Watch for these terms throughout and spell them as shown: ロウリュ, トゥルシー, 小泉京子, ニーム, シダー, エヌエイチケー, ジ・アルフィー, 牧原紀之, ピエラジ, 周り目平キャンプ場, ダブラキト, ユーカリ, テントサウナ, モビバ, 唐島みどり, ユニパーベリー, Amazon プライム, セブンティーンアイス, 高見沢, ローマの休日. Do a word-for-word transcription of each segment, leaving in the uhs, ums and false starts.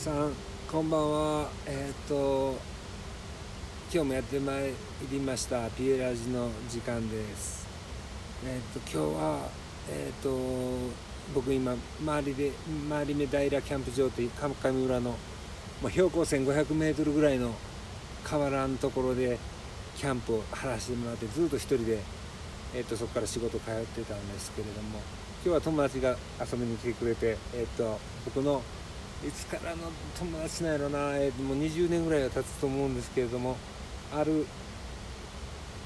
皆さんこんばんは。えっと今日もやってまいりましたピエラジの時間です。えっと今日はえっと僕今周りで周り目平キャンプ場という上浦の標高せんごひゃくメートルぐらいの河原のところでキャンプを張らせてもらってずっと一人で、えっとそこから仕事通ってたんですけれども、今日は友達が遊びに来てくれて、えっと僕のいつからの友達なんやろな、えー、もうにじゅうねんぐらいは経つと思うんですけれども、ある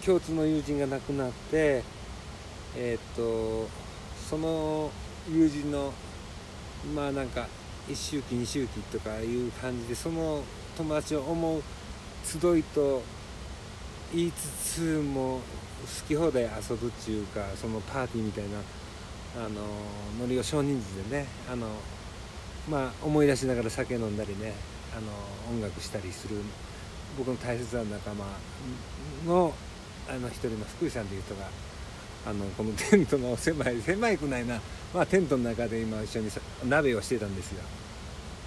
共通の友人が亡くなって、えー、っとその友人のまあなんかいっ周期に周期とかいう感じでその友達を思う集いと言いつつも好き放題遊ぶっていうか、そのパーティーみたいなあのノリを少人数でね、あのまあ、思い出しながら酒飲んだりね、あの音楽したりする僕の大切な仲間のあの一人の福井さんという人があのこのテントの狭い狭くないな、まあ、テントの中で今一緒に鍋をしてたんですよ。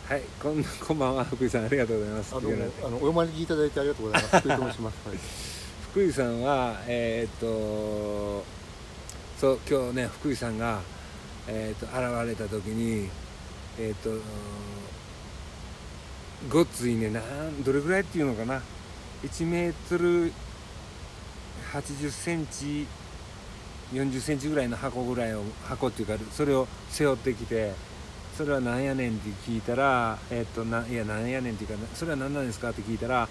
はい、こんこんばんは福井さん、ありがとうございます。あのあのお呼びいただいてありがとうございます福井と申します、はい、福井さんはえー、っとそう今日ね福井さんが、えー、っと現れた時にえー、とごっついね、なんどれぐらいっていうのかな、いちメートルはちじゅっセンチよんじゅっセンチぐらいの箱ぐらいを箱っていうかそれを背負ってきて、それはなんやねんって聞いたら、えー、とないやなんやねんっていうかそれは何なんですかって聞いたら、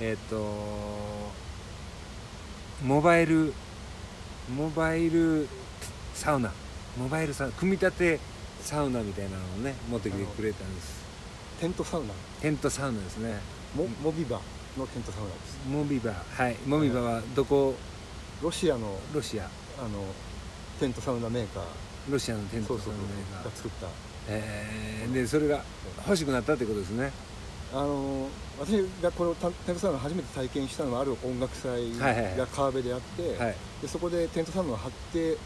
えっ、ー、とモバイルモバイルサウナモバイルサウナ組み立てサウナみたいなのをね持ってきてくれたんです。テントサウナテントサウナですね。 モ, モビバのテントサウナです。モビバ、はい、モビバはどこ？ロシアのロシアあのテントサウナメーカーロシアのテントサウナメーカーが作った、えー、でそれが欲しくなったってことですね。あの私がこのテントサウナ初めて体験したのはある音楽祭が川辺であって、はいはい、でそこでテントサウナを張って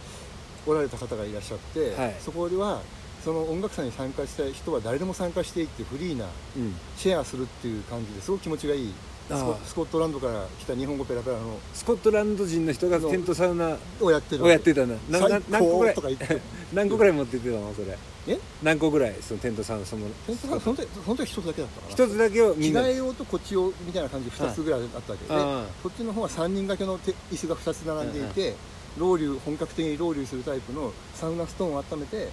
おられた方がいらっしゃって、はい、そこではその音楽祭に参加したい人は誰でも参加していいってフリーな、うん、シェアするっていう感じですごく気持ちがいい。ス コ, スコットランドから来た日本語ペラペラのスコットランド人の人がテントサウナをやってるをやってたんだ。最高とか言って何個ぐらい持ってってたのそれ？え？何個ぐらいそのテントサウナそのテントサウナその時その時一つだけだったかな。一つだけをみんな着替え用とこっち用みたいな感じで二つぐらいあったわけで、こっちの方はさんにん掛けの椅子がふたつ並んでいて。ロウリュ本格的にロウリュするタイプのサウナストーンを温めて、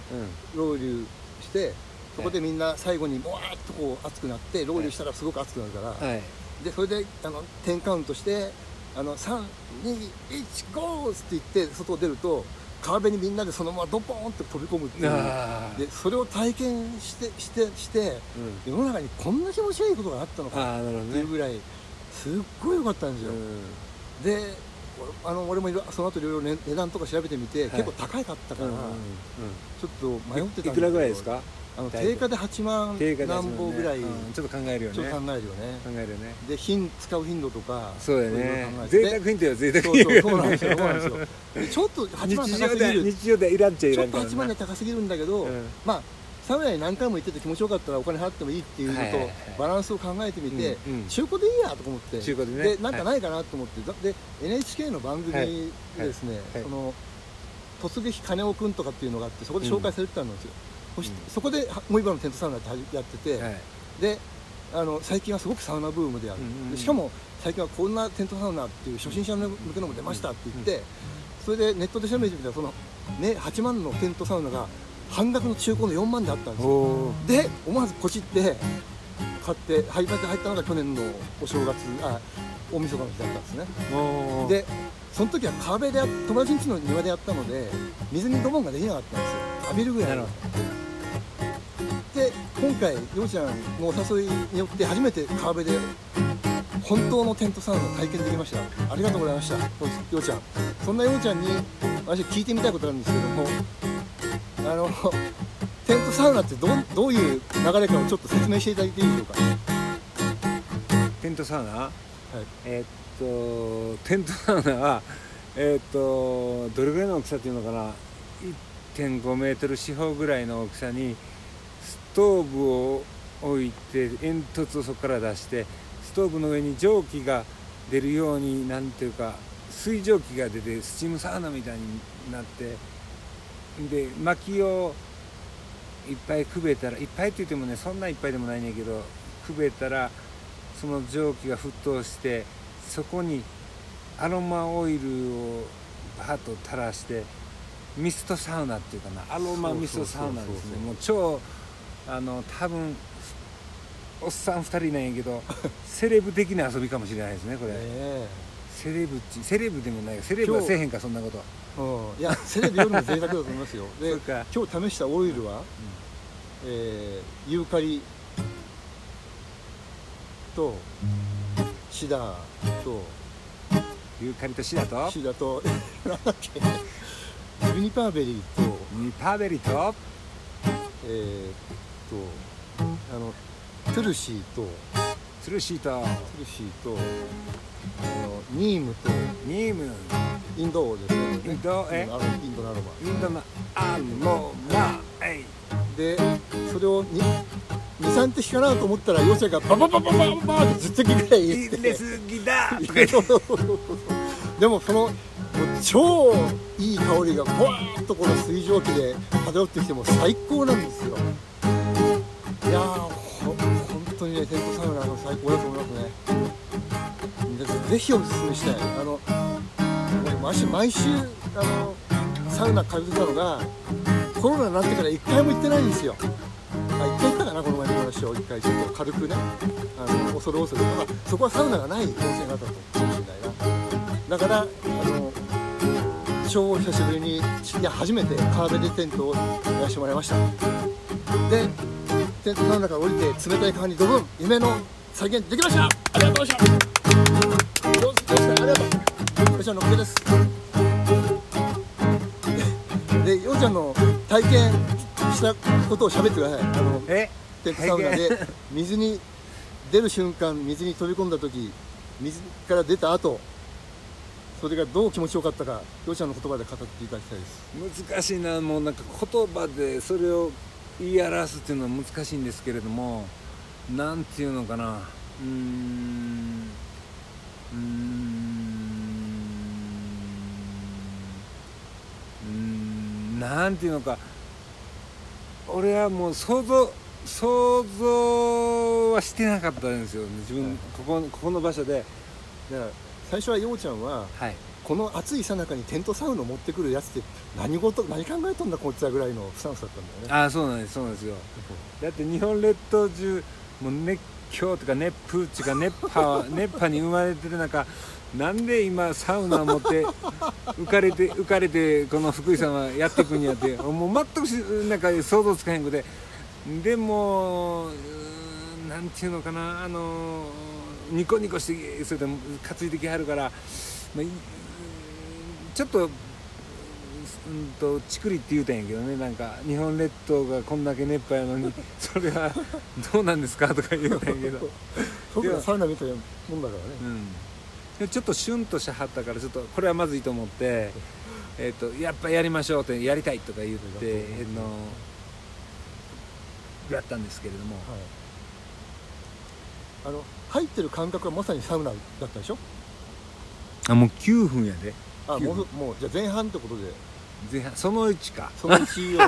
うん、ロウリュしてそこでみんな最後にもわーっとこう熱くなってロウリュしたらすごく熱くなるから、はい、でそれであのじゅうカウントしてあのさん、に、いち、ゴーって言って外を出ると川辺にみんなでそのままドポーンって飛び込むっていうで、それを体験してしてして、うん、世の中にこんな気持ちがいいことがあったのかっていうぐらいすっごい良かったんですよ、うん、であの俺もその後いろいろ値段とか調べてみて、はい、結構高いかったから、うんうんうん、ちょっと迷ってたんですけど、いくらぐらいですか？あの定価ではちまん何本ぐらい、ねうん、ちょっと考えるよね。ちょっと考えるよね。考えるよね。で品使う頻度とかそうだよね。贅沢品という贅沢品。そうそうそうなんですよ。そうなんですよ。ちょっとはちまん高すぎる。日常でいらんちゃいらんから。ちょっとはちまんが高すぎるんだけど、うん、まあサウナに何回も行ってて気持ちよかったらお金払ってもいいっていうのとバランスを考えてみて中古でいいやと思って中古でねでなんかないかなと思ってで エヌエイチケー の番組でですねその突撃金尾くんとかっていうのがあってそこで紹介されてたんですよ。そこでもう今のテントサウナってやっててであの最近はすごくサウナブームである。しかも最近はこんなテントサウナっていう初心者向けのも出ましたって言ってそれでネットで調べてみたらそのねはちまんのテントサウナが半額の中古のよんまんであったんですよ。で思わずポチって買って入ったのが去年のお正月あ大晦日の日だったんですね。でその時は川辺で友達ん家の庭でやったので水にドボンができなかったんですよ。浴びるぐらいので今回陽ちゃんのお誘いによって初めて川辺で本当のテントサウナ体験できました。ありがとうございました陽ちゃん。そんな陽ちゃんに私聞いてみたいことがあるんですけどもあのテントサウナって ど, どういう流れかをちょっと説明していただいていいでしょうか？テントサウナ、はい、えー、っとテントサウナはえー、っとどれぐらいの大きさっていうのかな いってんごメートル四方ぐらいの大きさにストーブを置いて煙突をそこから出して、ストーブの上に蒸気が出るように、なんていうか水蒸気が出てスチームサウナみたいになって、で薪をいっぱいくべたら、いっぱいって言ってもねそんないっぱいでもないねんけど、くべたらその蒸気が沸騰して、そこにアロマオイルをバーッと垂らしてミストサウナっていうかな、アロマミストサウナですね。もう超あの多分おっさんふたりなんやけどセレブ的な遊びかもしれないですねこれ。ね、セレブっちセレブでもないよ、セレブはせえへんかそんなことは。うん、いやセレブよりも贅沢だと思いますよ。で今日試したオイルは、うんえー、ユーカリとシダーとユーカリとシダーとシダーとなんだっけユニパーベリーとユニパーベリーとえー、っとあのトゥルシーとトゥルシーとトゥルシーとあのニームとニームインド王ですね。インドえインドのアロマインドのアロマで、それをに、さん滴かなと思ったら妖精がバババババババってじゅう滴ぐらい言って入れすぎだでもその超いい香りがポワーッとこの水蒸気で漂ってきても最高なんですよ。いやーほんとにねテントサウナの最高だと思いますね。ぜひおすすめしたい。あの私毎週あのサウナ通ってたのがコロナになってから一回も行ってないんですよ。あ一回行ったかなこの前の話を一回ちょっと軽くねあの恐る恐る、まあ、そこはサウナがない温泉があったかもしれないな。だからあの超久しぶりにいや初めて川辺でテントをやらせてもらいました。でテントの中降りて冷たい川にドボン、夢の再現できました。ありがとうございました。どうしたありがとう。ようちゃんのおかげです。でようちゃんの体験したことを喋ってください。あのえテントサウナで水に出る瞬間、水に飛び込んだ時、水から出た後。それがどう気持ちよかったか、ようちゃんの言葉で語っていただきたいです。難しいな、もうなんか言葉でそれを言い表すっていうのは難しいんですけれども、なんていうのかな、うーん、うーん、うーん、なんていうのか、俺はもう想像、想像はしてなかったんですよね、自分、はい、ここ、ここの場所で。だから最初はようちゃんは、はい、この暑い最中にテントサウナを持ってくるやつって何事何考えとんだこいつらぐらいのスタンスだったんだよね。ああそうなんです、そうなんですよ。だって日本列島中もう熱狂とか熱風とか熱波熱波に生まれてる中、なんで今サウナを持って浮かれて浮かれてこの福井さんはやってくんやってもう全くなんか想像つかへんくて、でもなんていうのかなあのニコニコしてそれで担いできはるから、まあ、ちょっと、うんとチクリって言うたんやけどね、なんか日本列島がこんだけ熱波やのにそれはどうなんですかとか言うたんやけど僕らサウナみたいなもんだからね、うん、ちょっとシュンとしはったからちょっとこれはまずいと思って、えー、とやっぱやりましょうってやりたいとか言ってのやったんですけれども、はいあの入ってる感覚はまさにサウナだったでしょ。あもうきゅうふんやで。あもうもうじゃあ前半ってことで。前半そのいちか。そのいちを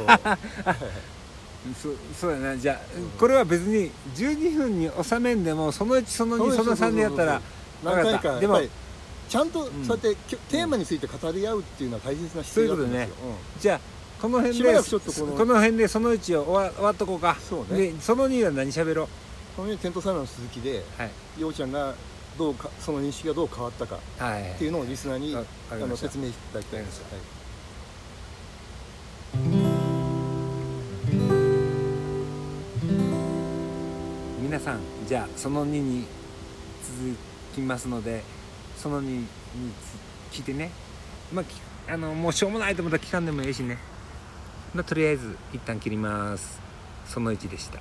そ, そうやな。じゃあこれは別にじゅうにふんに収めんでもそのいちそのにそのさんでやったら何回かでもちゃんとそうやって、うん、テーマについて語り合うっていうのは大切な必要だと思うんですよ。そういうことね。うん、じゃあこの辺でこの, この辺でそのいちを終わ, 終わっとこうか。そうね。でそのには何喋ろう。そのテントサウナの続きで、はい、ようちゃんがどうかその認識がどう変わったかっていうのをリスナーに、はいはい、あの説明いただきたいんですよ。皆さんじゃあそのにに続きますのでそのにに聞いてね、まあ、あのもうしょうもないと思ったら聞かんでもいいしね、まあ、とりあえず一旦切ります。そのいちでした。